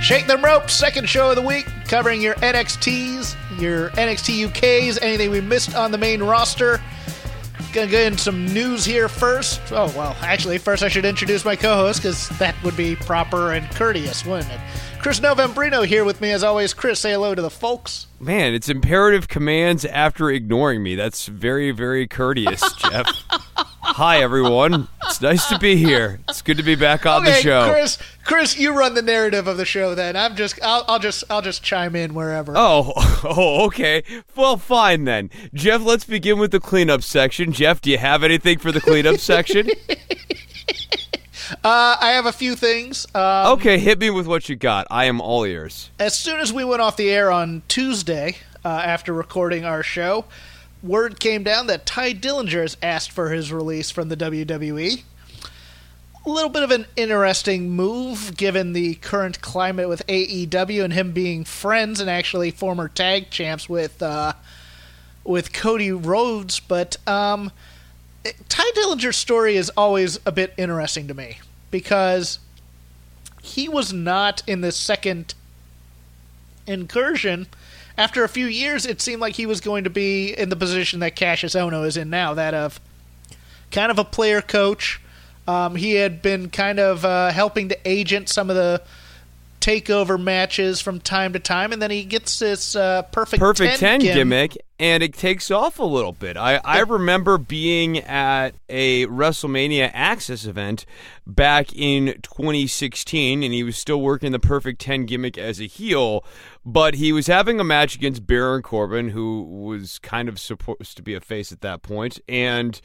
Shake Them Ropes, second show of the week, covering your NXTs, your NXT UKs, anything we missed on the main roster. Gonna get in some news here first. Oh, well, actually, first I should introduce my co-host, because that would be proper and courteous, wouldn't it? Chris Novembrino here with me, as always. Chris, say hello to the folks. Man, it's imperative commands after ignoring me. That's very, very courteous, Jeff. Hi, everyone. It's nice to be here. It's good to be back on the show. Chris, you run the narrative of the show then. I'll just chime in wherever. Oh, okay. Well, fine then. Jeff, let's begin with the cleanup section. Jeff, do you have anything for the cleanup section? I have a few things. Okay, hit me with what you got. I am all ears. As soon as we went off the air on Tuesday, after recording our show, word came down that Tye Dillinger has asked for his release from the WWE. A little bit of an interesting move, given the current climate with AEW and him being friends and actually former tag champs with Cody Rhodes. But Tye Dillinger's story is always a bit interesting to me, because he was not in this second incursion. After a few years, it seemed like he was going to be in the position that Cassius Ohno is in now, that of kind of a player coach. He had been kind of helping to agent some of the takeover matches from time to time, and then he gets this perfect 10 gimmick, and it takes off a little bit. I remember being at a WrestleMania Access event back in 2016, and he was still working the perfect 10 gimmick as a heel, but he was having a match against Baron Corbin, who was kind of supposed to be a face at that point, and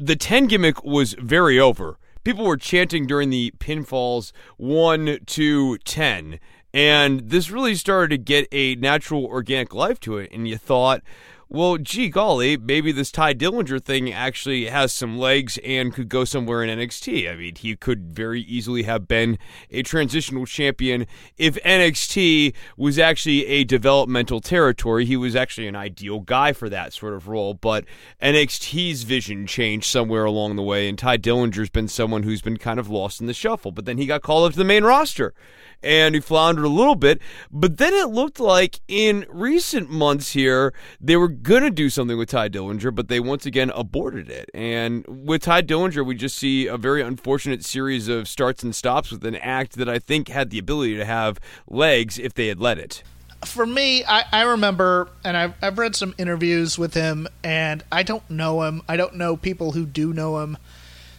the 10 gimmick was very over. People were chanting during the pinfalls 1, 2, 10, and this really started to get a natural, organic life to it, and you thought, well, gee golly, maybe this Tye Dillinger thing actually has some legs and could go somewhere in NXT. I mean, he could very easily have been a transitional champion if NXT was actually a developmental territory. He was actually an ideal guy for that sort of role, but NXT's vision changed somewhere along the way, and Tye Dillinger's been someone who's been kind of lost in the shuffle. But then he got called up to the main roster, and he floundered a little bit, but then it looked like in recent months here, they were going to do something with Tye Dillinger, but they once again aborted it. And with Tye Dillinger, we just see a very unfortunate series of starts and stops with an act that I think had the ability to have legs if they had let it. For me, I remember, and I've read some interviews with him, and I don't know him. I don't know people who do know him.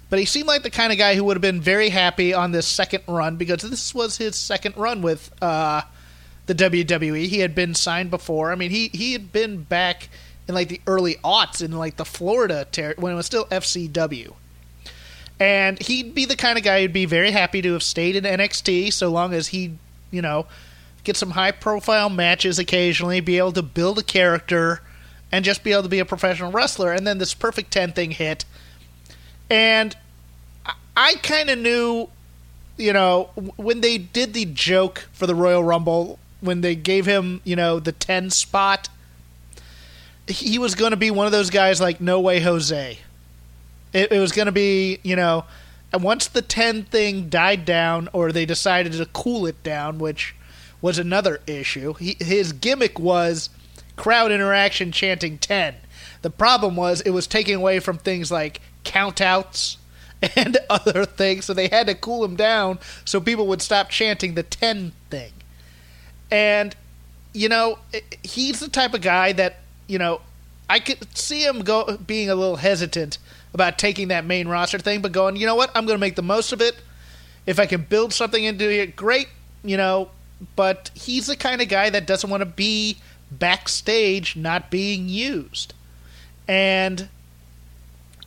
But he seemed like the kind of guy who would have been very happy on this second run, because this was his second run with the WWE. He had been signed before. I mean, he had been back in like the early aughts in like the Florida territory when it was still FCW. And he'd be the kind of guy who'd be very happy to have stayed in NXT so long as he, you know, get some high-profile matches occasionally, be able to build a character, and just be able to be a professional wrestler. And then this Perfect 10 thing hit. And I kind of knew, you know, when they did the joke for the Royal Rumble, when they gave him, you know, the 10 spot, he was going to be one of those guys like No Way Jose. It was going to be, you know, and once the 10 thing died down, or they decided to cool it down, which was another issue, his gimmick was crowd interaction chanting 10. The problem was it was taking away from things like countouts and other things, so they had to cool him down so people would stop chanting the 10 thing. And, you know, he's the type of guy that, you know, I could see him being a little hesitant about taking that main roster thing, but going, you know what, I'm going to make the most of it. If I can build something into it, great, you know, but he's the kind of guy that doesn't want to be backstage not being used. And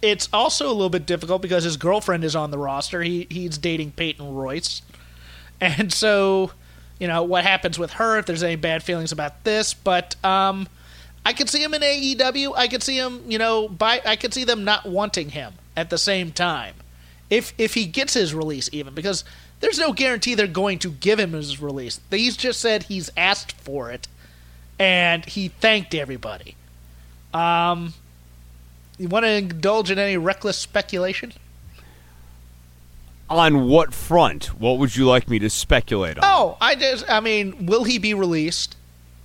it's also a little bit difficult because his girlfriend is on the roster. He's dating Peyton Royce. And so, you know, what happens with her, if there's any bad feelings about this. But I could see him in AEW. I could see him, you know, I could see them not wanting him at the same time. If he gets his release even, because there's no guarantee they're going to give him his release. He's just said he's asked for it, and he thanked everybody. You want to indulge in any reckless speculation? On what front? What would you like me to speculate on? Oh, will he be released?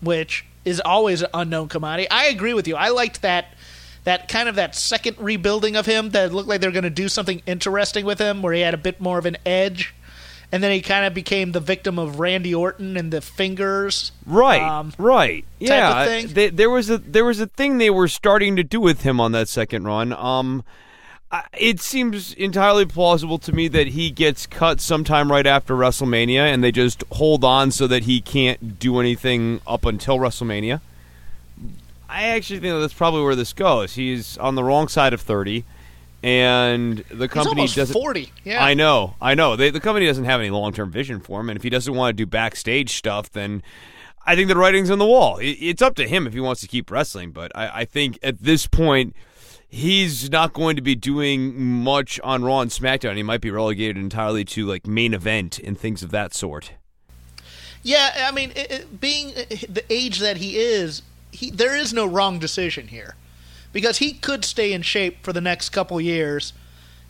Which is always an unknown commodity. I agree with you. I liked that kind of that second rebuilding of him that looked like they were going to do something interesting with him, where he had a bit more of an edge, and then he kind of became the victim of Randy Orton and the fingers. Right, right. Yeah, type of thing. There was a thing they were starting to do with him on that second run. It seems entirely plausible to me that he gets cut sometime right after WrestleMania, and they just hold on so that he can't do anything up until WrestleMania. I actually think that's probably where this goes. He's on the wrong side of 30, and the company doesn't. He's almost 40. Yeah, I know. The company doesn't have any long-term vision for him, and if he doesn't want to do backstage stuff, then I think the writing's on the wall. It's up to him if he wants to keep wrestling, but I think at this point he's not going to be doing much on Raw and SmackDown. He might be relegated entirely to like main event and things of that sort. Yeah, I mean, being the age that he is, there is no wrong decision here, because he could stay in shape for the next couple years,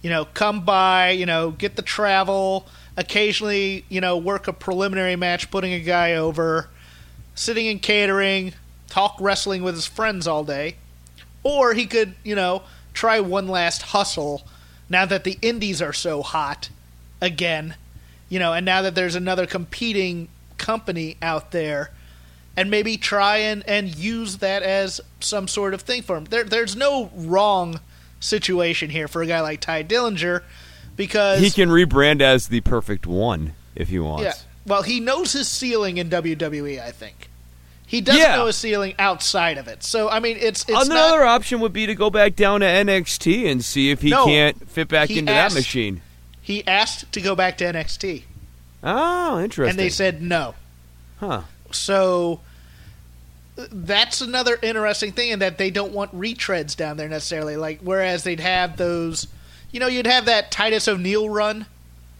you know, come by, you know, get the travel, occasionally, you know, work a preliminary match, putting a guy over, sitting in catering, talk wrestling with his friends all day. Or he could, you know, try one last hustle now that the indies are so hot again, you know, and now that there's another competing company out there, and maybe try and use that as some sort of thing for him. There's no wrong situation here for a guy like Tye Dillinger, because he can rebrand as the Perfect One if he wants. Yeah. Well, he knows his ceiling in WWE, I think. He doesn't know his ceiling outside of it. So, I mean, it's another option would be to go back down to NXT and see if he can't fit back into that machine. He asked to go back to NXT. Oh, interesting. And they said no. Huh. So that's another interesting thing, in that they don't want retreads down there necessarily. Like, whereas they'd have those, you know, you'd have that Titus O'Neil run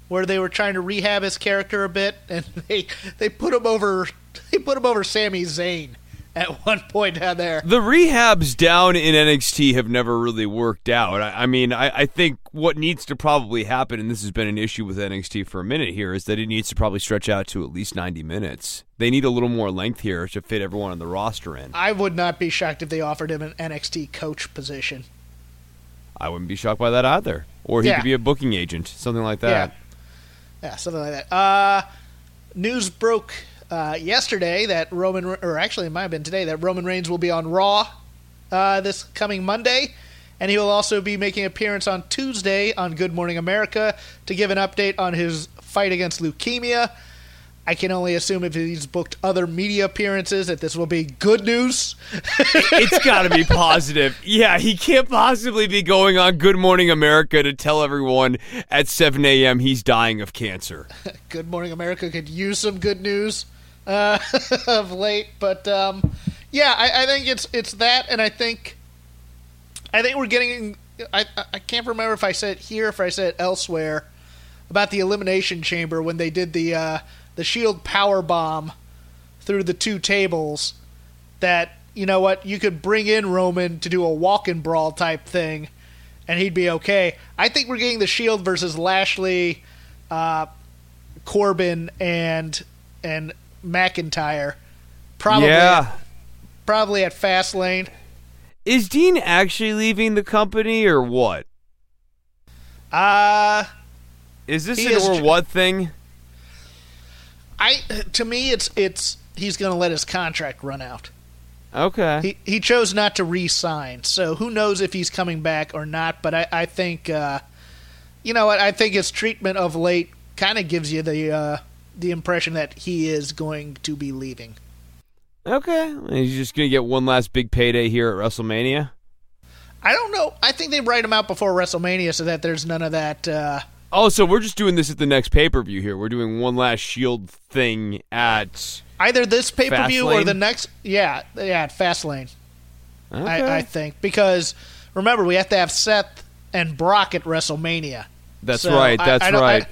where they were trying to rehab his character a bit, and they put him over. They put him over Sami Zayn at one point down there. The rehabs down in NXT have never really worked out. I mean, I think what needs to probably happen, and this has been an issue with NXT for a minute here, is that it needs to probably stretch out to at least 90 minutes. They need a little more length here to fit everyone on the roster in. I would not be shocked if they offered him an NXT coach position. I wouldn't be shocked by that either. Or he could be a booking agent, something like that. Yeah, something like that. News broke yesterday that Roman Reigns will be on Raw this coming Monday, and he will also be making an appearance on Tuesday on Good Morning America to give an update on his fight against leukemia. I can only assume if he's booked other media appearances that this will be good news. It's got to be positive. Yeah, he can't possibly be going on Good Morning America to tell everyone at 7 a.m. he's dying of cancer. Good Morning America could use some good news of late, but I think it's that, and I think we're getting. I can't remember if I said it here, if I said it elsewhere, about the Elimination Chamber when they did the Shield power bomb through the two tables. That, you know what, you could bring in Roman to do a walk-in brawl type thing, and he'd be okay. I think we're getting the Shield versus Lashley, Corbin, and McIntyre, probably at Fastlane. Is Dean actually leaving the company or what? Is this an or what thing? To me, it's he's going to let his contract run out. Okay. He chose not to re-sign, so who knows if he's coming back or not? But I think, you know what? I think his treatment of late kind of gives you the impression that he is going to be leaving. Okay. He's just going to get one last big payday here at WrestleMania? I don't know. I think they write him out before WrestleMania so that there's none of that Oh, so we're just doing this at the next pay-per-view here. We're doing one last Shield thing at either this pay-per-view or the next. Yeah, at Fastlane. Okay. I think. Because, remember, we have to have Seth and Brock at WrestleMania. That's so right. That's right.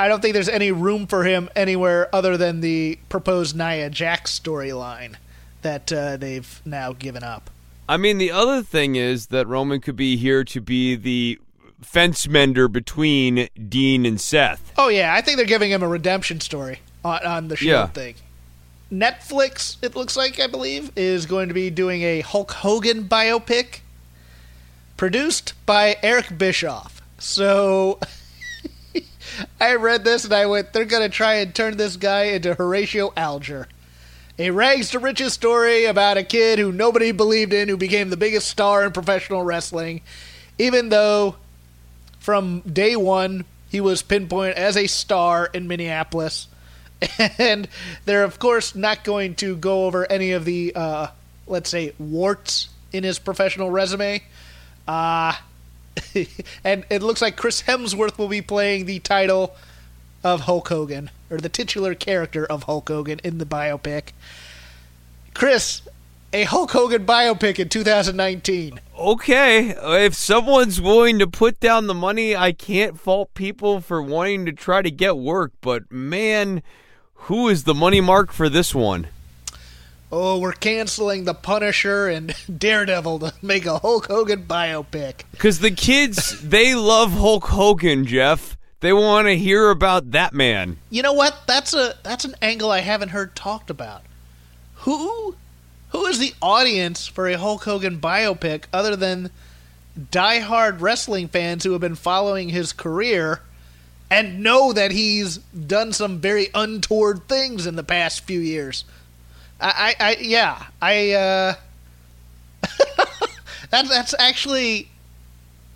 I don't think there's any room for him anywhere other than the proposed Nia Jax storyline that they've now given up. I mean, the other thing is that Roman could be here to be the fence mender between Dean and Seth. Oh, yeah. I think they're giving him a redemption story on the Shield thing. Netflix, it looks like, I believe, is going to be doing a Hulk Hogan biopic produced by Eric Bischoff. So I read this and I went, they're going to try and turn this guy into Horatio Alger. A rags-to-riches story about a kid who nobody believed in, who became the biggest star in professional wrestling, even though from day one he was pinpointed as a star in Minneapolis. And they're, of course, not going to go over any of the, let's say, warts in his professional resume. And it looks like Chris Hemsworth will be playing the title of Hulk Hogan, or the titular character of Hulk Hogan in the biopic. Chris, a Hulk Hogan biopic in 2019. Okay, if someone's willing to put down the money, I can't fault people for wanting to try to get work, but man, who is the money mark for this one? Oh, we're canceling The Punisher and Daredevil to make a Hulk Hogan biopic. Because the kids, they love Hulk Hogan, Jeff. They want to hear about that man. You know what? That's an angle I haven't heard talked about. Who is the audience for a Hulk Hogan biopic other than diehard wrestling fans who have been following his career and know that he's done some very untoward things in the past few years? That's actually.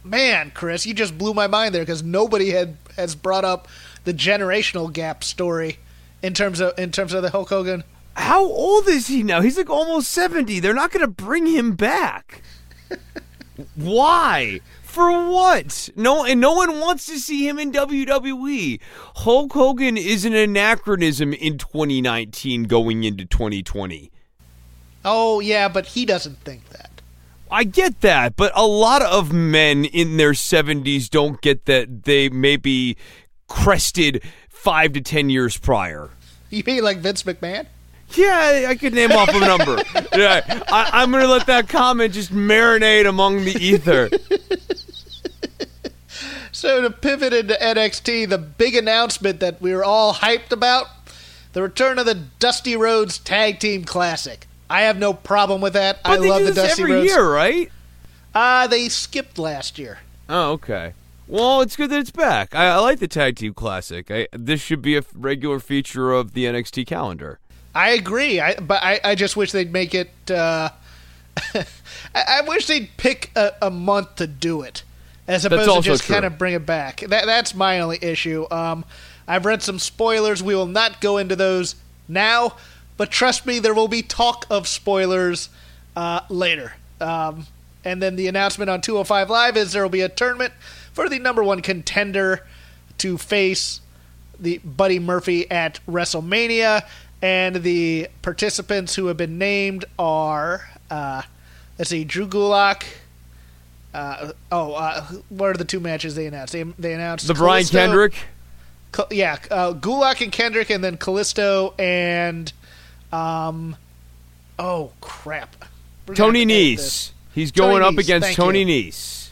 Man, Chris, you just blew my mind there because nobody has brought up the generational gap story in terms of the Hulk Hogan. How old is he now? He's like almost 70. They're not going to bring him back. Why? For what? No, and no one wants to see him in WWE. Hulk Hogan is an anachronism in 2019 going into 2020. Oh, yeah, but he doesn't think that. I get that, but a lot of men in their 70s don't get that they maybe crested 5 to 10 years prior. You mean like Vince McMahon? Yeah, I could name off a number. Yeah, I'm going to let that comment just marinate among the ether. So to pivot into NXT, the big announcement that we were all hyped about, the return of the Dusty Rhodes Tag Team Classic. I have no problem with that. But I love the Dusty Rhodes. They do this every year, right? They skipped last year. Oh, okay. Well, it's good that it's back. I like the Tag Team Classic. This should be a regular feature of the NXT calendar. I agree, but I just wish they'd make it. I wish they'd pick a month to do it, as opposed to just kind of bring it back. That's my only issue. I've read some spoilers. We will not go into those now. But trust me, there will be talk of spoilers later. And then the announcement on 205 Live is there will be a tournament for the number one contender to face the Buddy Murphy at WrestleMania. And the participants who have been named are, Drew Gulak. What are the two matches they announced? They announced the Kalisto, Brian Kendrick. Gulak and Kendrick, and then Kalisto and... oh crap! Tony Nese. He's going up against Tony Nese.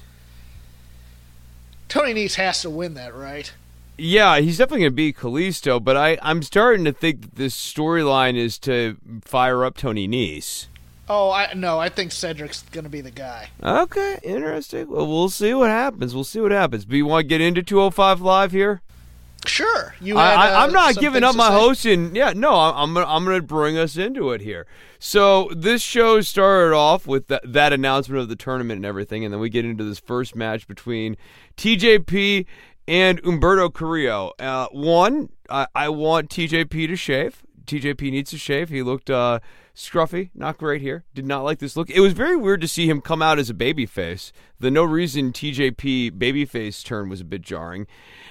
Tony Nese has to win that, right? Yeah, he's definitely going to beat Kalisto, but I'm starting to think that this storyline is to fire up Tony Nese. Oh, I think Cedric's going to be the guy. Okay, interesting. Well, we'll see what happens. Do you want to get into 205 Live here? Sure. I'm not giving up my host, and I'm going to bring us into it here. So this show started off with that announcement of the tournament and everything, and then we get into this first match between TJP and Humberto Carrillo. One, I want TJP to shave. TJP needs to shave. He looked scruffy, not great here. Did not like this look. It was very weird to see him come out as a babyface. The no reason TJP babyface turn was a bit jarring.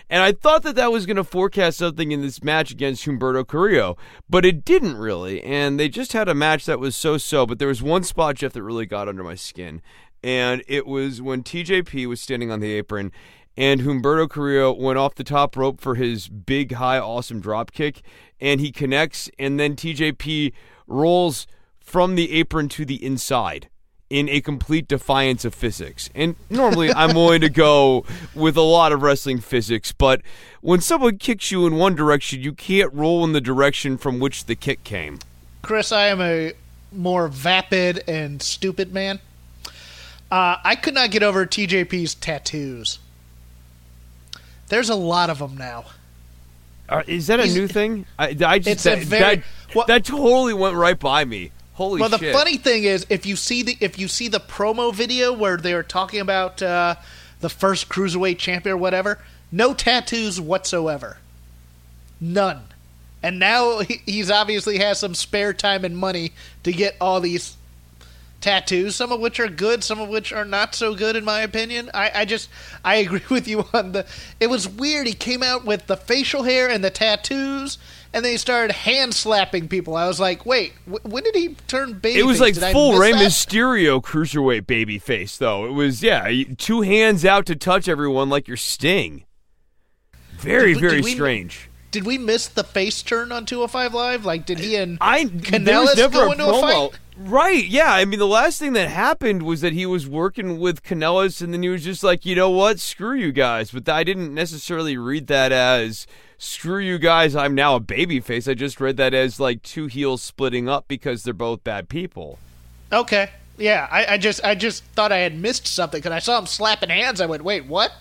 And I thought that that was going to forecast something in this match against Humberto Carrillo, but it didn't really. And they just had a match that was so-so, but there was one spot, Jeff, that really got under my skin. And it was when TJP was standing on the apron and Humberto Carrillo went off the top rope for his big, high, awesome drop kick, and he connects, and then TJP rolls from the apron to the inside in a complete defiance of physics. And normally I'm willing to go with a lot of wrestling physics, but when someone kicks you in one direction, you can't roll in the direction from which the kick came. Chris, I am a more vapid and stupid man. I could not get over TJP's tattoos. There's a lot of them now. Is that a new thing? That totally went right by me. Holy shit! Well, the funny thing is, if you see the promo video where they're talking about the first cruiserweight champion or whatever, no tattoos whatsoever, none. And now he's obviously has some spare time and money to get all these tattoos, some of which are good, some of which are not so good, in my opinion. I agree with you on the... It was weird. He came out with the facial hair and the tattoos, and then he started hand-slapping people. I was like, wait, when did he turn babyface? It was like full Rey Mysterio cruiserweight babyface, though. It was, yeah, two hands out to touch everyone like your Sting. Very strange. Did we miss the face turn on 205 Live? Like, did he and Kanellis go into a fight? Right, yeah. I mean, the last thing that happened was that he was working with Kanellis, and then he was just like, you know what, screw you guys. But I didn't necessarily read that as, screw you guys, I'm now a babyface. I just read that as, like, two heels splitting up because they're both bad people. Okay, yeah. I just thought I had missed something, because I saw him slapping hands. I went, wait, what?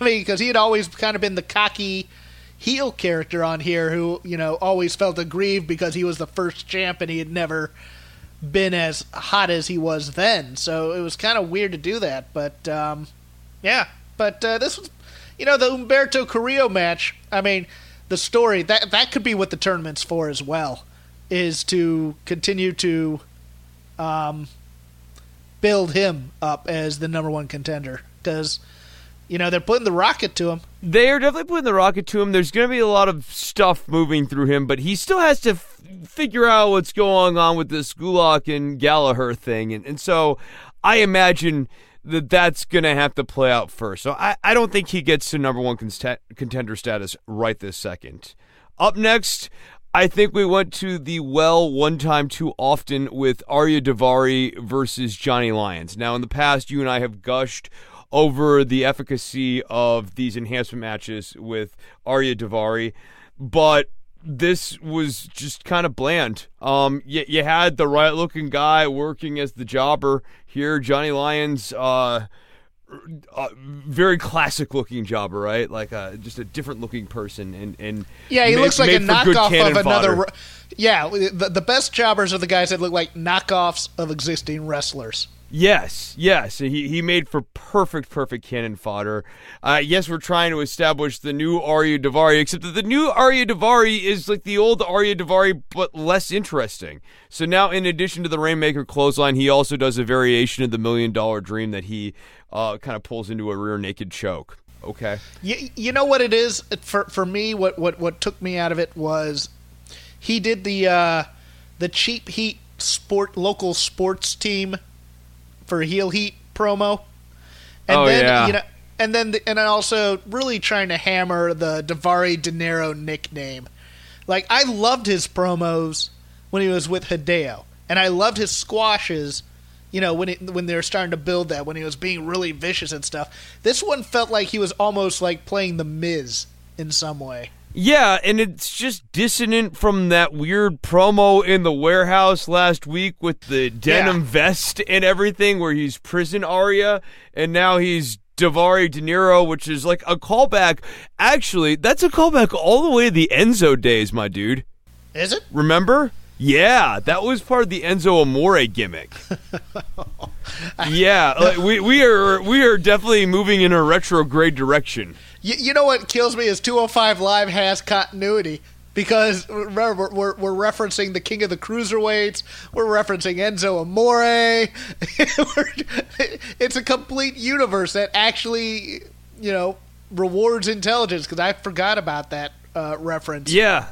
I mean, because he had always kind of been the cocky heel character on here who, you know, always felt aggrieved because he was the first champ and he had never been as hot as he was then, so it was kind of weird to do that, but this was, you know, the Humberto Carrillo match. I mean, the story that could be what the tournament's for as well, is to continue to build him up as the number one contender, because, you know, they're putting the rocket to him. They are definitely putting the rocket to him. There's going to be a lot of stuff moving through him, but he still has to figure out what's going on with this Gulak and Gallagher thing. And so I imagine that that's going to have to play out first. So I don't think he gets to number one contender status right this second. Up next, I think we went to the well one time too often with Ariya Daivari versus Johnny Lyons. Now, in the past, you and I have gushed over the efficacy of these enhancement matches with Ariya Daivari, but this was just kind of bland. You had the right-looking guy working as the jobber here, Johnny Lyons, very classic-looking jobber, right? Like just a different-looking person, and yeah, he looks like a knockoff of another. Yeah, the best jobbers are the guys that look like knockoffs of existing wrestlers. Yes. He made for perfect cannon fodder. Yes, we're trying to establish the new Ariya Daivari, except that the new Ariya Daivari is like the old Ariya Daivari, but less interesting. So now, in addition to the Rainmaker clothesline, he also does a variation of the $1 Million Dream that he kind of pulls into a rear naked choke. Okay. You know what it is? For me, what took me out of it was he did the Cheap Heat local sports team for heel heat promo, and then also really trying to hammer the Daivari De Niro nickname. Like, I loved his promos when he was with Hideo, and I loved his squashes. You know, when they were starting to build that, when he was being really vicious and stuff. This one felt like he was almost like playing the Miz in some way. Yeah, and it's just dissonant from that weird promo in the warehouse last week with the denim vest and everything, where he's prison Ariya, and now he's Daivari De Niro, which is like a callback. Actually, that's a callback all the way to the Enzo days, my dude. Is it? Remember? Yeah, that was part of the Enzo Amore gimmick. Yeah, like we are definitely moving in a retrograde direction. You know what kills me is 205 Live has continuity, because remember, we're referencing the King of the Cruiserweights. We're referencing Enzo Amore. It's a complete universe that actually, you know, rewards intelligence, because I forgot about that reference. Yeah.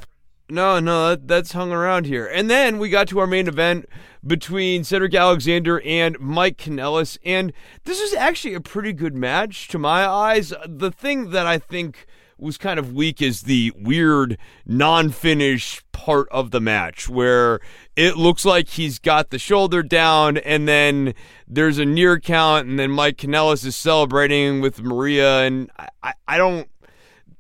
No, that's hung around here. And then we got to our main event between Cedric Alexander and Mike Kanellis, and this was actually a pretty good match to my eyes. The thing that I think was kind of weak is the weird non-finish part of the match, where it looks like he's got the shoulder down and then there's a near count and then Mike Kanellis is celebrating with Maria, and I don't...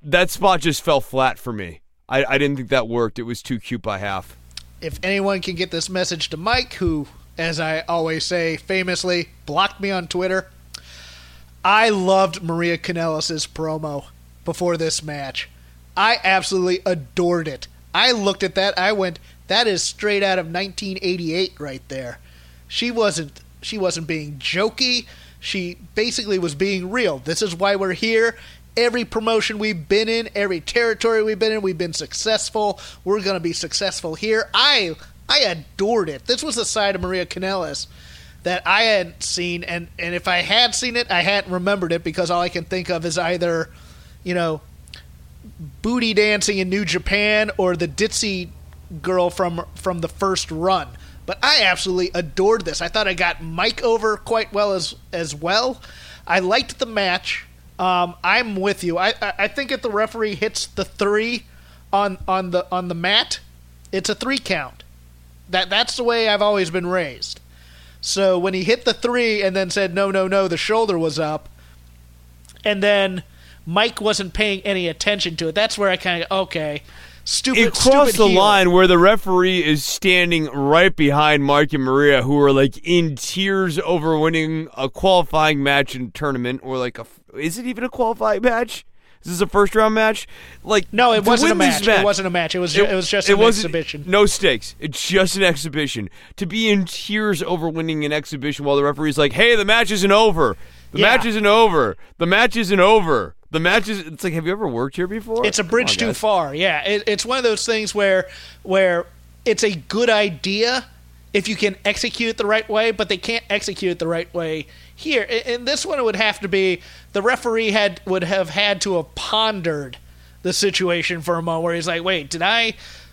That spot just fell flat for me. I didn't think that worked. It was too cute by half. If anyone can get this message to Mike, who, as I always say, famously blocked me on Twitter, I loved Maria Kanellis' promo before this match. I absolutely adored it. I looked at that. I went, that is straight out of 1988 right there. She wasn't being jokey. She basically was being real. This is why we're here. Every promotion we've been in, every territory we've been in, we've been successful. We're going to be successful here. I adored it. This was the side of Maria Kanellis that I hadn't seen, and if I had seen it, I hadn't remembered it, because all I can think of is either, you know, booty dancing in New Japan or the ditzy girl from the first run. But I absolutely adored this. I thought I got Mike over quite well as well. I liked the match. I'm with you. I think if the referee hits the three on the mat, it's a 3 count. That's the way I've always been raised. So when he hit the 3 and then said no, the shoulder was up, and then Mike wasn't paying any attention to it, that's where I kind of okay. Stupid, it crossed the heel line where the referee is standing right behind Mike and Maria, who are like in tears over winning a qualifying match in a tournament, or like is it even a qualifying match? Is this a first round match? Like, no, it wasn't a match. It wasn't a match. It was just an exhibition. No stakes. It's just an exhibition. To be in tears over winning an exhibition while the referee's like, "Hey, the match isn't over. The match is," it's like, have you ever worked here before? It's a bridge too far. Yeah, it's one of those things where it's a good idea if you can execute it the right way, but they can't execute it the right way here. In this one, it would have to be the referee would have had to have pondered the situation for a moment, where he's like, wait, did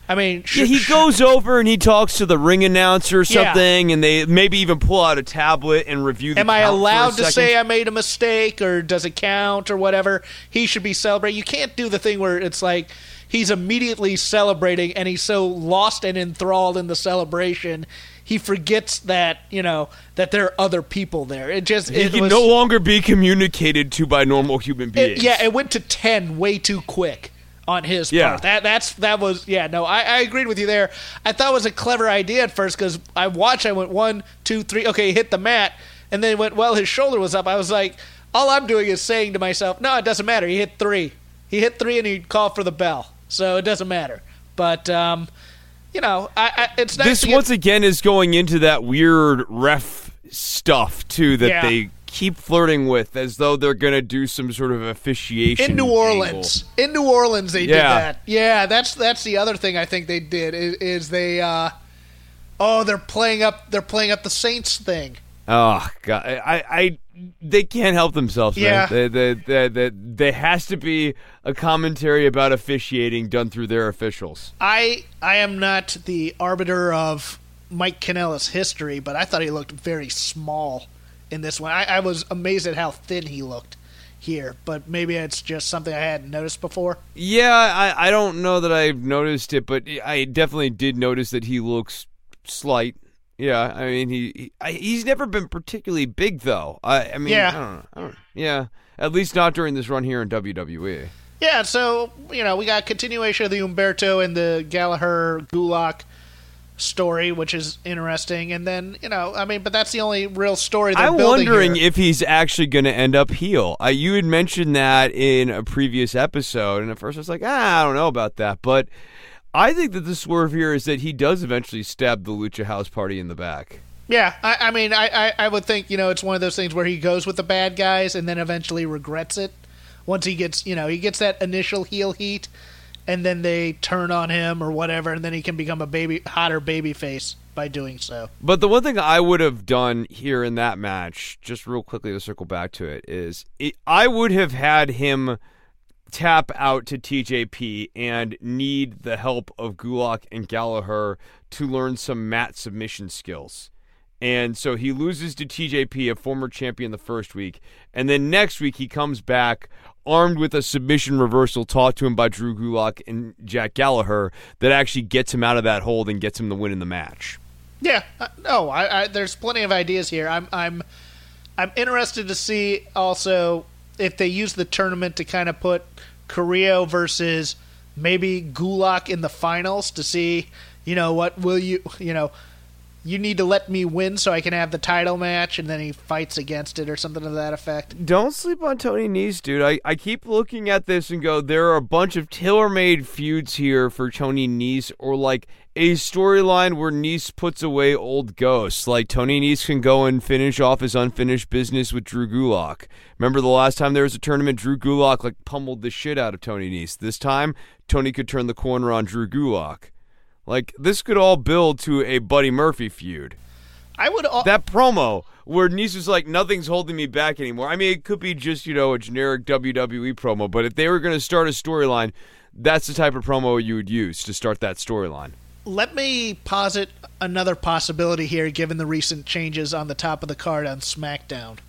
I mean, he goes over and he talks to the ring announcer or something, and they maybe even pull out a tablet and review the count. Am I allowed to say I made a mistake, or does it count, or whatever? He should be celebrating. You can't do the thing where it's like he's immediately celebrating, and he's so lost and enthralled in the celebration, he forgets that, you know, that there are other people there. It can no longer be communicated to by normal human beings. It went to 10 way too quick on his part. I agreed with you there. I thought it was a clever idea at first, because I went 1, 2, 3, okay, he hit the mat, and then went, well, his shoulder was up. I was like, all I'm doing is saying to myself, no, it doesn't matter. He hit three and he called for the bell, so it doesn't matter. But, you know, it's nice. This once again is going into that weird ref stuff too that they keep flirting with, as though they're going to do some sort of officiation in New Orleans. Angle. In New Orleans, they did that. Yeah, that's the other thing I think they did is they, they're playing up the Saints thing. Oh God, they can't help themselves. Yeah, right? There has to be a commentary about officiating done through their officials. I am not the arbiter of Mike Kanellis' history, but I thought he looked very small in this one. I was amazed at how thin he looked here, but maybe it's just something I hadn't noticed before. Yeah, I don't know that I've noticed it, but I definitely did notice that he looks slight. Yeah, I mean, he's never been particularly big, though. I don't know. Yeah, at least not during this run here in WWE. Yeah, so, you know, we got a continuation of the Humberto and the Gallagher-Gulak story, which is interesting, and then, you know, I mean, but that's the only real story they're building. I'm wondering if he's actually going to end up heel. You had mentioned that in a previous episode, and at first I was like, I don't know about that, but I think that the swerve here is that he does eventually stab the Lucha House Party in the back. Yeah, I mean, I would think, you know, it's one of those things where he goes with the bad guys and then eventually regrets it once he gets that initial heel heat, and then they turn on him or whatever, and then he can become a hotter baby face by doing so. But the one thing I would have done here in that match, just real quickly to circle back to it, is I would have had him tap out to TJP and need the help of Gulak and Gallagher to learn some mat submission skills. And so he loses to TJP, a former champion, the first week. And then next week he comes back armed with a submission reversal taught to him by Drew Gulak and Jack Gallagher that actually gets him out of that hold and gets him the win in the match. Yeah. No, I there's plenty of ideas here. I'm interested to see also if they use the tournament to kind of put Carrillo versus maybe Gulak in the finals to see, you know, what will you know, you need to let me win so I can have the title match, and then he fights against it or something to that effect. Don't sleep on Tony Nese, dude. I keep looking at this and go, there are a bunch of tailor-made feuds here for Tony Nese, or like a storyline where Nese puts away old ghosts. Like Tony Nese can go and finish off his unfinished business with Drew Gulak. Remember the last time there was a tournament, Drew Gulak like pummeled the shit out of Tony Nese. This time, Tony could turn the corner on Drew Gulak. Like, this could all build to a Buddy Murphy feud. That promo where Nese was like, nothing's holding me back anymore. I mean, it could be just, you know, a generic WWE promo, but if they were going to start a storyline, that's the type of promo you would use to start that storyline. Let me posit another possibility here, given the recent changes on the top of the card on SmackDown.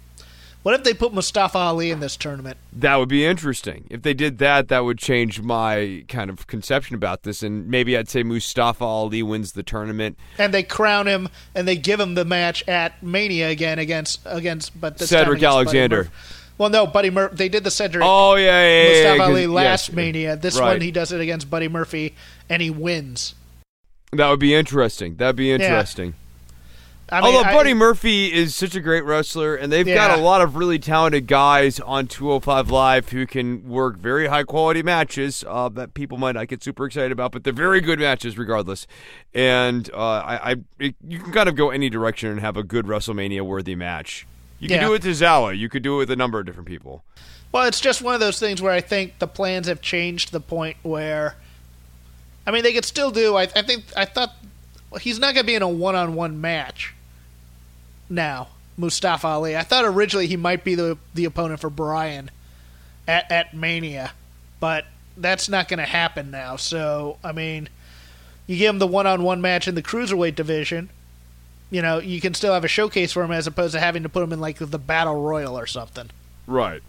What if they put Mustafa Ali in this tournament? That would be interesting. If they did that, that would change my kind of conception about this, and maybe I'd say Mustafa Ali wins the tournament. And they crown him, and they give him the match at Mania again against but this Cedric time Alexander. Well, no, Buddy Murphy. They did the Cedric. Oh, yeah. Mustafa Ali last Mania. This one, he does it against Buddy Murphy, and he wins. That would be interesting. That'd be interesting. Yeah. I mean, although Buddy Murphy is such a great wrestler, and they've got a lot of really talented guys on 205 Live who can work very high-quality matches that people might not get super excited about, but they're very good matches regardless. And you can kind of go any direction and have a good WrestleMania-worthy match. You can do it to Zawa. You could do it with a number of different people. Well, it's just one of those things where I think the plans have changed to the point where, I mean, they could still do. He's not going to be in a one-on-one match now, Mustafa Ali. I thought originally he might be the opponent for Brian at Mania, but that's not going to happen now. So, I mean, you give him the one-on-one match in the cruiserweight division, you know, you can still have a showcase for him as opposed to having to put him in, like, the Battle Royal or something. Right.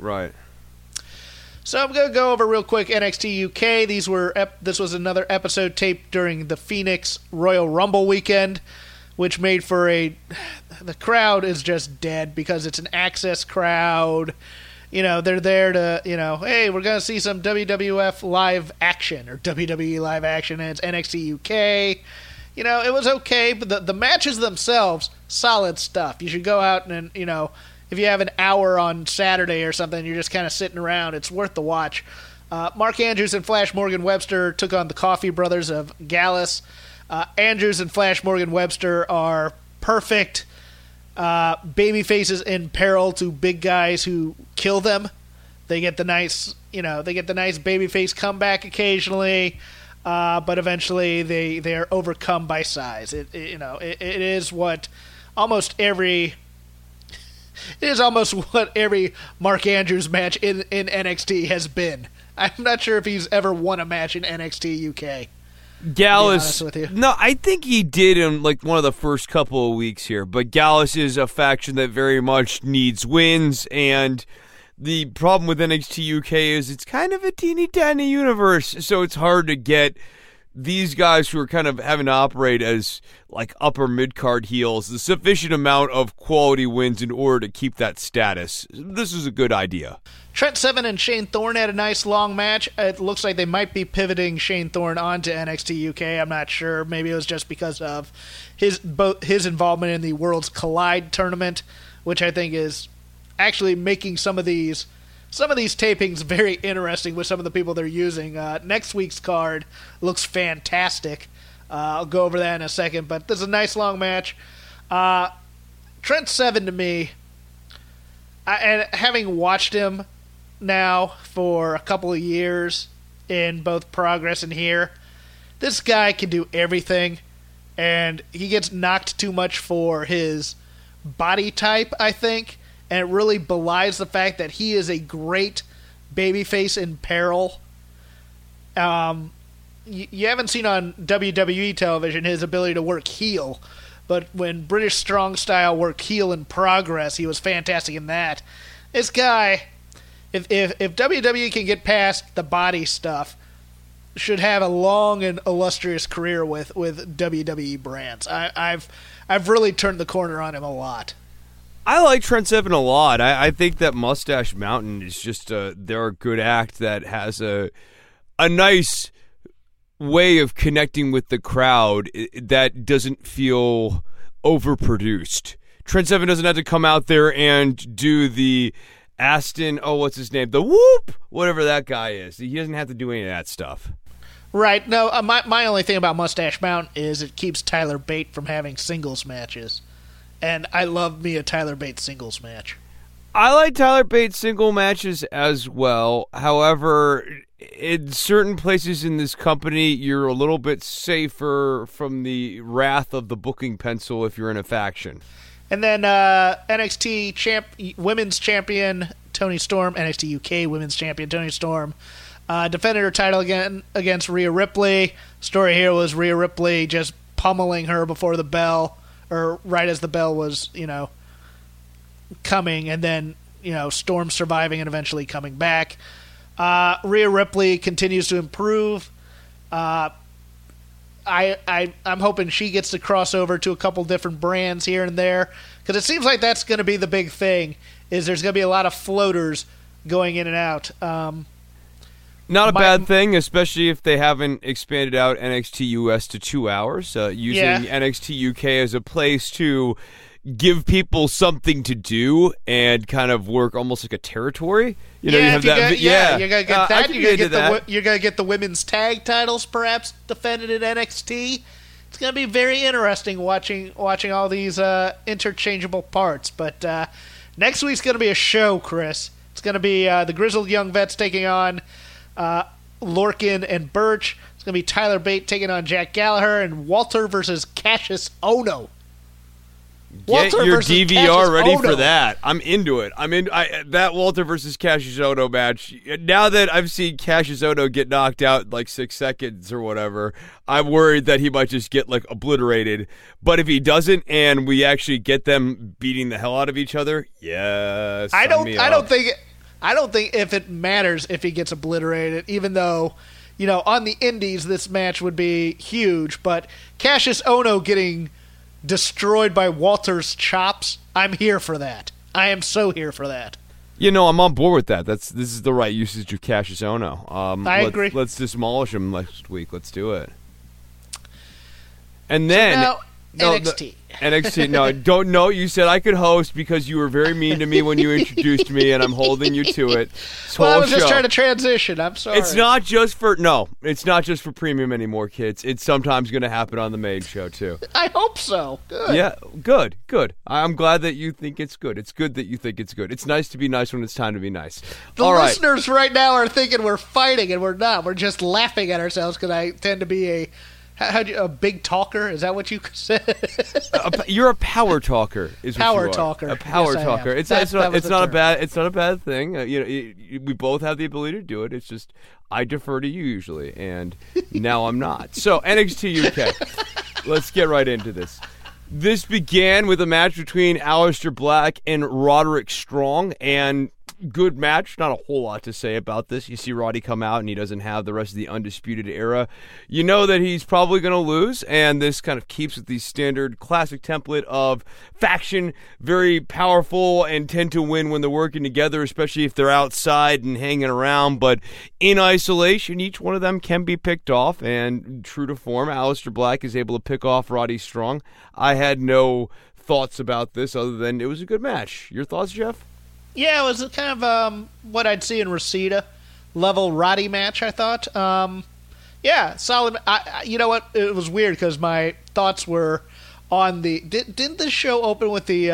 So I'm going to go over real quick NXT UK. This was another episode taped during the Phoenix Royal Rumble weekend, which made for the crowd is just dead because it's an access crowd. You know, they're there to, you know, hey, we're going to see some WWF live action or WWE live action, and it's NXT UK. You know, it was okay, but the matches themselves, solid stuff. You should go out and, you know, if you have an hour on Saturday or something, you're just kind of sitting around, it's worth the watch. Mark Andrews and Flash Morgan Webster took on the Coffee Brothers of Gallus. Andrews and Flash Morgan Webster are perfect baby faces in peril to big guys who kill them. They get the nice, you know, baby face comeback occasionally, but eventually they are overcome by size. It is what almost every. It is almost what every Mark Andrews match in NXT has been. I'm not sure if he's ever won a match in NXT UK. Gallus, no, I think he did in like one of the first couple of weeks here. But Gallus is a faction that very much needs wins, and the problem with NXT UK is it's kind of a teeny tiny universe, so it's hard to get these guys who are kind of having to operate as like upper mid-card heels the sufficient amount of quality wins in order to keep that status. This is a good idea. Trent Seven and Shane Thorne had a nice long match. It looks like they might be pivoting Shane Thorne onto NXT UK. I'm not sure. Maybe it was just because of his involvement in the Worlds Collide tournament, which I think is actually making some of these tapings very interesting with some of the people they're using. Next week's card looks fantastic. I'll go over that in a second, but this is a nice long match. Trent Seven to me, and having watched him now for a couple of years, in both Progress and here. This guy can do everything, and he gets knocked too much for his body type, I think, and it really belies the fact that he is a great babyface in peril. You haven't seen on WWE television his ability to work heel, but when British Strong Style worked heel in Progress, he was fantastic in that. This guy, if WWE can get past the body stuff, should have a long and illustrious career with WWE brands. I've really turned the corner on him a lot. I like Trent Seven a lot. I think that Mustache Mountain is just they're a good act that has a nice way of connecting with the crowd that doesn't feel overproduced. Trent Seven doesn't have to come out there and do the Aston, what's his name? The whoop, whatever that guy is. He doesn't have to do any of that stuff. Right. No, my only thing about Mustache Mountain is it keeps Tyler Bate from having singles matches. And I love me a Tyler Bate singles match. I like Tyler Bate single matches as well. However, in certain places in this company, you're a little bit safer from the wrath of the booking pencil if you're in a faction. And then NXT Women's Champion Toni Storm, NXT UK Women's Champion Toni Storm, defended her title again against Rhea Ripley. Story here was Rhea Ripley just pummeling her before the bell, or right as the bell was, coming, and then, Storm surviving and eventually coming back. Rhea Ripley continues to improve. I'm hoping she gets to cross over to a couple different brands here and there, because it seems like that's going to be the big thing, is there's going to be a lot of floaters going in and out. Not a bad thing, especially if they haven't expanded out NXT US to 2 hours, using NXT UK as a place to give people something to do and kind of work almost like a territory. You're going to get that. You're going to get the women's tag titles perhaps defended in NXT. It's going to be very interesting watching all these interchangeable parts. But next week's going to be a show, Chris. It's going to be the Grizzled Young Vets taking on Lorcan and Birch. It's going to be Tyler Bate taking on Jack Gallagher, and Walter versus Cassius Ohno. Get your DVR ready for that. I'm into it. That Walter versus Cassius Ohno match. Now that I've seen Cassius Ohno get knocked out in like 6 seconds or whatever, I'm worried that he might just get like obliterated. But if he doesn't, and we actually get them beating the hell out of each other, yes. I don't think if it matters if he gets obliterated, even though, on the indies this match would be huge. But Cassius Ohno getting destroyed by Walter's chops, I'm here for that. I am so here for that. I'm on board with that. This is the right usage of Cassius Ohno. I agree. Let's demolish him next week. Let's do it. And then NXT. NXT. No, I don't know. You said I could host because you were very mean to me when you introduced me, and I'm holding you to it. I was just trying to transition. I'm sorry. It's not just for premium anymore, kids. It's sometimes going to happen on the main show, too. I hope so. Good. Yeah, good. I'm glad that you think it's good. It's good that you think it's good. It's nice to be nice when it's time to be nice. The listeners right now are thinking we're fighting, and we're not. We're just laughing at ourselves because I tend to be a big talker? Is that what you said? You're a power talker. Power talker. It's not a bad thing. We both have the ability to do it. It's just I defer to you usually, and now I'm not. So NXT UK. Let's get right into this. This began with a match between Aleister Black and Roderick Strong, and good match. Not a whole lot to say about this. You see Roddy come out, and he doesn't have the rest of the Undisputed Era. You know that he's probably going to lose, and this kind of keeps with the standard classic template of faction, very powerful, and tend to win when they're working together, especially if they're outside and hanging around. But in isolation, each one of them can be picked off, and true to form, Aleister Black is able to pick off Roddy Strong. I had no thoughts about this other than it was a good match. Your thoughts, Jeff? Yeah, it was kind of what I'd see in Reseda level Roddy match, I thought. Yeah, solid. You know what? It was weird because my thoughts were on the. Didn't this show open with the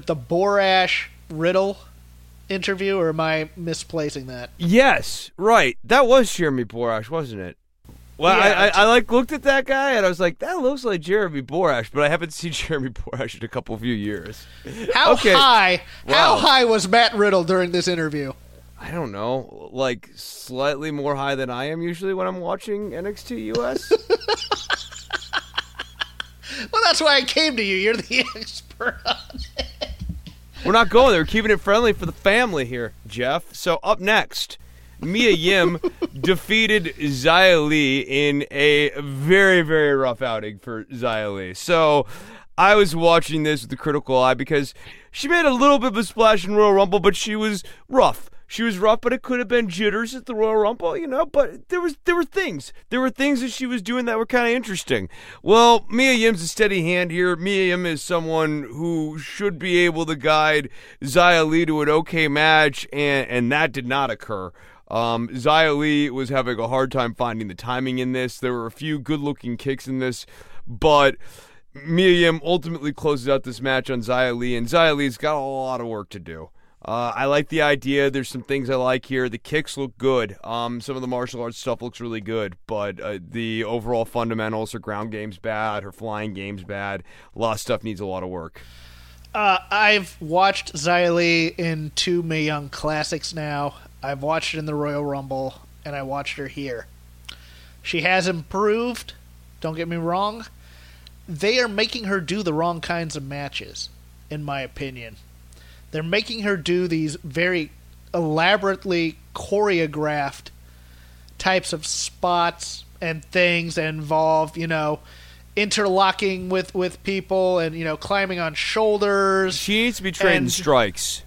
Borash Riddle interview, or am I misplacing that? Yes, right. That was Jeremy Borash, wasn't it? Well, yeah. I like looked at that guy and I was like, that looks like Jeremy Borash, but I haven't seen Jeremy Borash in a couple of years. How high was Matt Riddle during this interview? I don't know, like slightly more high than I am usually when I'm watching NXT US. Well, that's why I came to you. You're the expert on it. We're not going there. We're keeping it friendly for the family here, Jeff. So up next, Mia Yim defeated Xia Li in a very, very rough outing for Xia Li. So I was watching this with a critical eye because she made a little bit of a splash in Royal Rumble, but she was rough. She was rough, but it could have been jitters at the Royal Rumble, you know, but there were things that she was doing that were kind of interesting. Well, Mia Yim's a steady hand here. Mia Yim is someone who should be able to guide Xia Li to an okay match, and that did not occur. Xia Li was having a hard time finding the timing in this. There were a few good-looking kicks in this, but Mia Yim ultimately closes out this match on Xia Li, and Xia Li's got a lot of work to do. I like the idea. There's some things I like here. The kicks look good. Some of the martial arts stuff looks really good, but the overall fundamentals, her ground game's bad, her flying game's bad. A lot of stuff needs a lot of work. I've watched Xia Li in two Mae Young Classics now. I've watched it in the Royal Rumble, and I watched her here. She has improved. Don't get me wrong. They are making her do the wrong kinds of matches, in my opinion. They're making her do these very elaborately choreographed types of spots and things that involve, you know, interlocking with people and, you know, climbing on shoulders. She needs to be trained in strikes.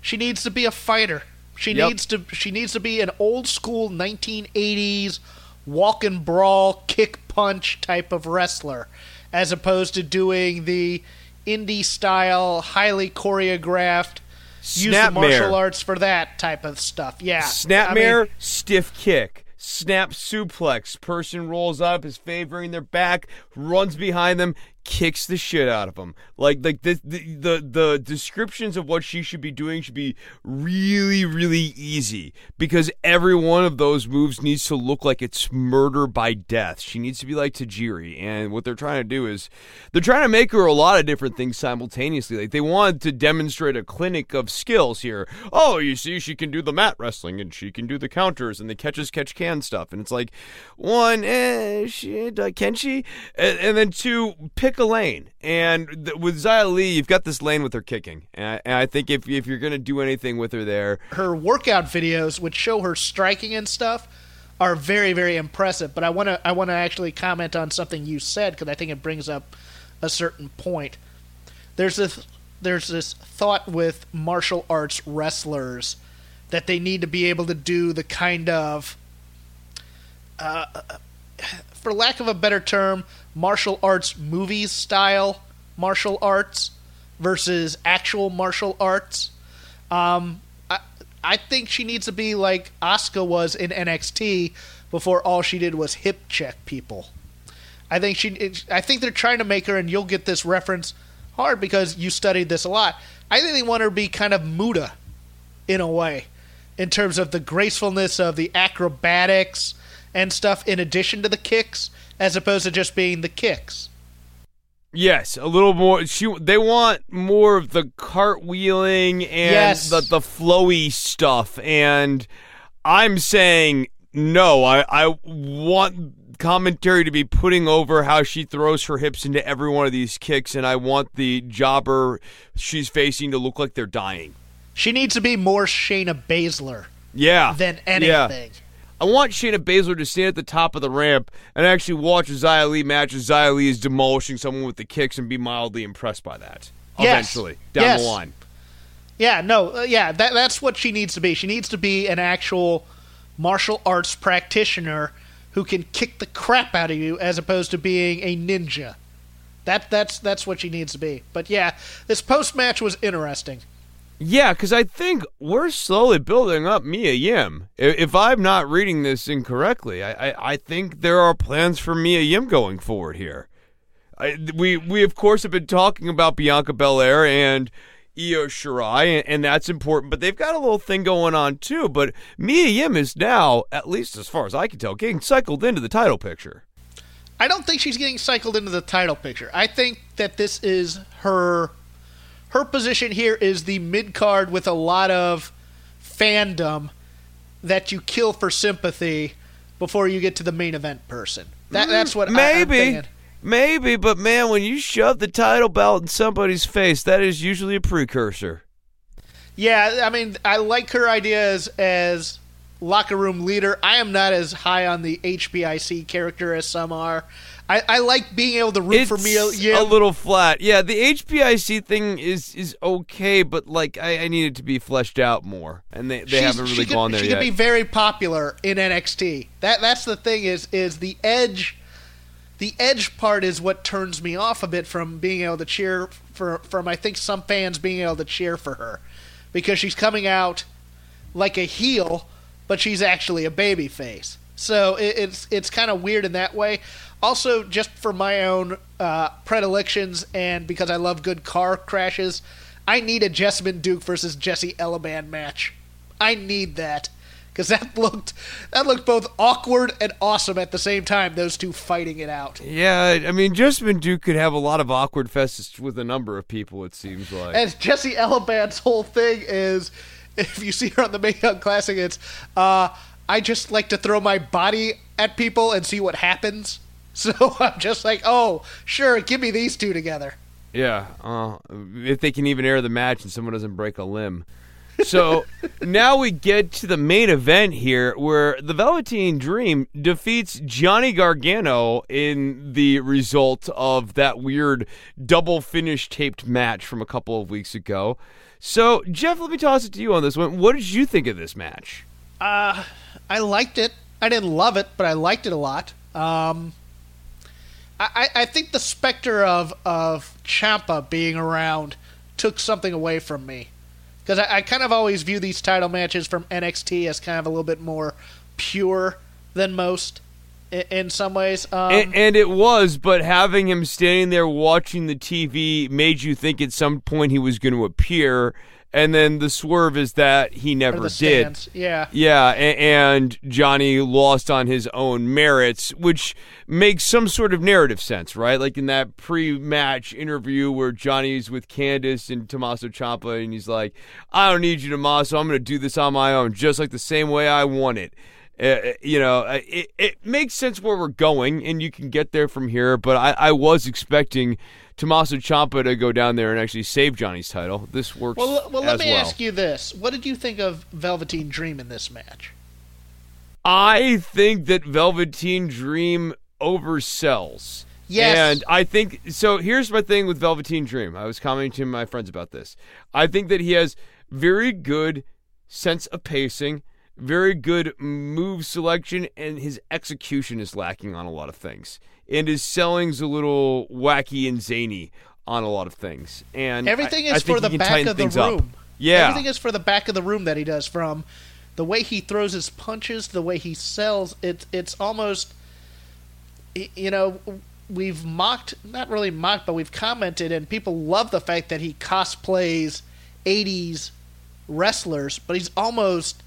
She needs to be a fighter. She needs to be an old school 1980s walk and brawl, kick punch type of wrestler, as opposed to doing the indie style, highly choreographed, use the martial arts for that type of stuff. Yeah, snapmare, stiff kick, snap suplex. Person rolls up, is favoring their back, runs behind them, kicks the shit out of them. Like the descriptions of what she should be doing should be really, really easy, because every one of those moves needs to look like it's murder by death. She needs to be like Tajiri, and what they're trying to do is they're trying to make her a lot of different things simultaneously. Like, they want to demonstrate a clinic of skills here. Oh, you see, she can do the mat wrestling, and she can do the counters and the catch-can stuff, and it's like, one, can she? And then two, pick a lane. And with Xia Li, you've got this lane with her kicking. And I think if you're going to do anything with her there... Her workout videos, which show her striking and stuff, are very, very impressive. But I want to actually comment on something you said, because I think it brings up a certain point. There's this thought with martial arts wrestlers that they need to be able to do the kind of... for lack of a better term, martial arts movies style martial arts versus actual martial arts. I think she needs to be like Asuka was in NXT before all she did was hip check people. I think they're trying to make her, and you'll get this reference hard because you studied this a lot. I think they want her to be kind of Muta in a way, in terms of the gracefulness of the acrobatics and stuff in addition to the kicks, as opposed to just being the kicks. Yes, a little more. They want more of the cartwheeling and the flowy stuff. And I'm saying no. I want commentary to be putting over how she throws her hips into every one of these kicks, and I want the jobber she's facing to look like they're dying. She needs to be more Shayna Baszler than anything. Yeah. I want Shayna Baszler to stand at the top of the ramp and actually watch a Xia Li match as Xia Li is demolishing someone with the kicks and be mildly impressed by that eventually down the line. Yeah, no, yeah, that's what she needs to be. She needs to be an actual martial arts practitioner who can kick the crap out of you, as opposed to being a ninja. That's what she needs to be. But yeah, this post-match was interesting. Yeah, because I think we're slowly building up Mia Yim. If I'm not reading this incorrectly, I think there are plans for Mia Yim going forward here. We, of course, have been talking about Bianca Belair, and Io Shirai, and that's important. But they've got a little thing going on, too. But Mia Yim is now, at least as far as I can tell, getting cycled into the title picture. I don't think she's getting cycled into the title picture. I think that this is her position here is the mid-card with a lot of fandom that you kill for sympathy before you get to the main event person. That's what I'm thinking. Maybe, but man, when you shove the title belt in somebody's face, that is usually a precursor. Yeah, I mean, I like her ideas as locker room leader. I am not as high on the HBIC character as some are. I like being able to root for Mia Yim. A little flat. Yeah, the HBIC thing is okay, but like I need it to be fleshed out more, and they haven't really gone there yet. She could be very popular in NXT. That's the thing is the edge. The edge part is what turns me off a bit from being able to cheer from I think some fans being able to cheer for her, because she's coming out like a heel, but she's actually a baby face. So it's kind of weird in that way. Also, just for my own predilections and because I love good car crashes, I need a Jessamyn Duke versus Jessie Elaban match. I need that, because that looked both awkward and awesome at the same time, those two fighting it out. Yeah, I mean, Jessamyn Duke could have a lot of awkward fests with a number of people, it seems like. And Jessie Elaban's whole thing is, if you see her on the Mae Young Classic, it's, I just like to throw my body at people and see what happens. So I'm just like, oh, sure, give me these two together. Yeah, if they can even air the match and someone doesn't break a limb. So now we get to the main event here, where the Velveteen Dream defeats Johnny Gargano in the result of that weird double finish taped match from a couple of weeks ago. So, Jeff, let me toss it to you on this one. What did you think of this match? I liked it. I didn't love it, but I liked it a lot. I think the specter of Ciampa being around took something away from me, because I kind of always view these title matches from NXT as kind of a little bit more pure than most in some ways. And it was, but having him standing there watching the TV made you think at some point he was going to appear, and then the swerve is that he never did. Yeah. Yeah, and Johnny lost on his own merits, which makes some sort of narrative sense, right? Like in that pre-match interview where Johnny's with Candice and Tommaso Ciampa, and he's like, I don't need you, Tommaso. I'm going to do this on my own, just like the same way I want it. You know, it makes sense where we're going, and you can get there from here, but I was expecting Tommaso Ciampa to go down there and actually save Johnny's title. This works as well. Well, let me ask you this. What did you think of Velveteen Dream in this match? I think that Velveteen Dream oversells. Yes. And I think, so here's my thing with Velveteen Dream. I was commenting to my friends about this. I think that he has very good sense of pacing, very good move selection, and his execution is lacking on a lot of things. And his selling's a little wacky and zany on a lot of things. And everything is for the back of the room. Yeah. Everything is for the back of the room that he does, from the way he throws his punches, the way he sells. It's almost, you know, we've mocked, not really mocked, but we've commented, and people love the fact that he cosplays 80s wrestlers, but he's almost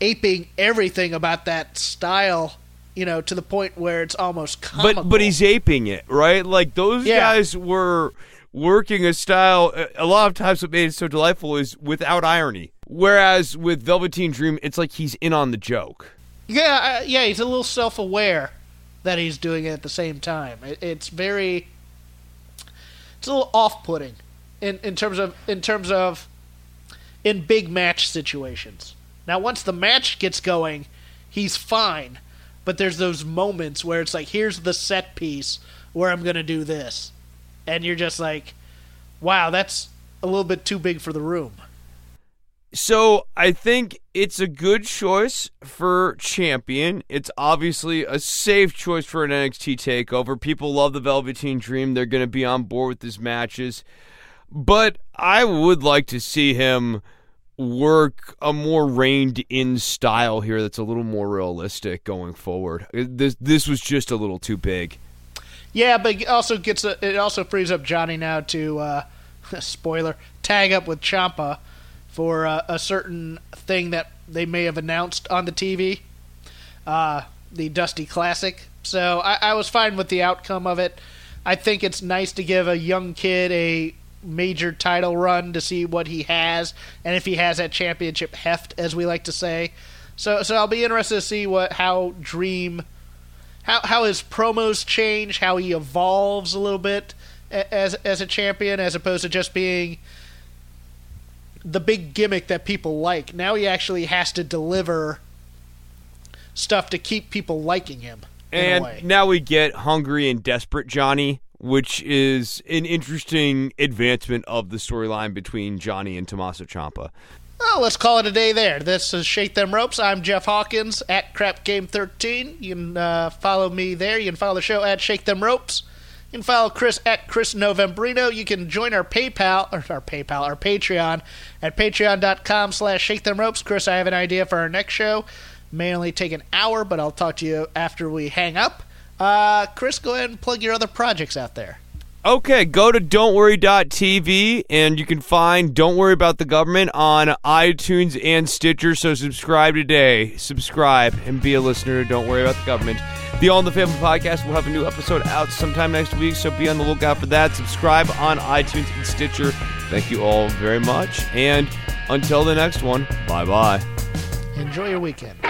aping everything about that style, you know, to the point where it's almost comical. But he's aping it, right? Like, those guys were working a style, a lot of times what made it so delightful is without irony. Whereas with Velveteen Dream, it's like he's in on the joke. Yeah, he's a little self-aware that he's doing it at the same time. It's a little off-putting in big match situations. Now, once the match gets going, he's fine. But there's those moments where it's like, here's the set piece where I'm going to do this. And you're just like, wow, that's a little bit too big for the room. So I think it's a good choice for champion. It's obviously a safe choice for an NXT takeover. People love the Velveteen Dream. They're going to be on board with his matches. But I would like to see him work a more reined-in style here that's a little more realistic going forward. This was just a little too big. Yeah, but it also frees up Johnny now to spoiler, tag up with Ciampa for a certain thing that they may have announced on the TV, the Dusty Classic. So I was fine with the outcome of it. I think it's nice to give a young kid a major title run to see what he has, and if he has that championship heft, as we like to say. So I'll be interested to see how Dream, how his promos change, how he evolves a little bit as a champion, as opposed to just being the big gimmick that people like. Now he actually has to deliver stuff to keep people liking him. And now we get Hungry and Desperate Johnny, which is an interesting advancement of the storyline between Johnny and Tommaso Ciampa. Well, let's call it a day there. This is Shake Them Ropes. I'm Jeff Hawkins at Crap Game 13. You can follow me there. You can follow the show at Shake Them Ropes. You can follow Chris at Chris Novembrino. You can join our Patreon at patreon.com/Shake Them Ropes. Chris, I have an idea for our next show. May only take an hour, but I'll talk to you after we hang up. Chris, go ahead and plug your other projects out there. Okay, go to don'tworry.tv, and you can find Don't Worry About the Government on iTunes and Stitcher, so subscribe today. Subscribe and be a listener to Don't Worry About the Government. The All in the Family podcast will have a new episode out sometime next week, so be on the lookout for that. Subscribe on iTunes and Stitcher. Thank you all very much, and until the next one, bye-bye. Enjoy your weekend.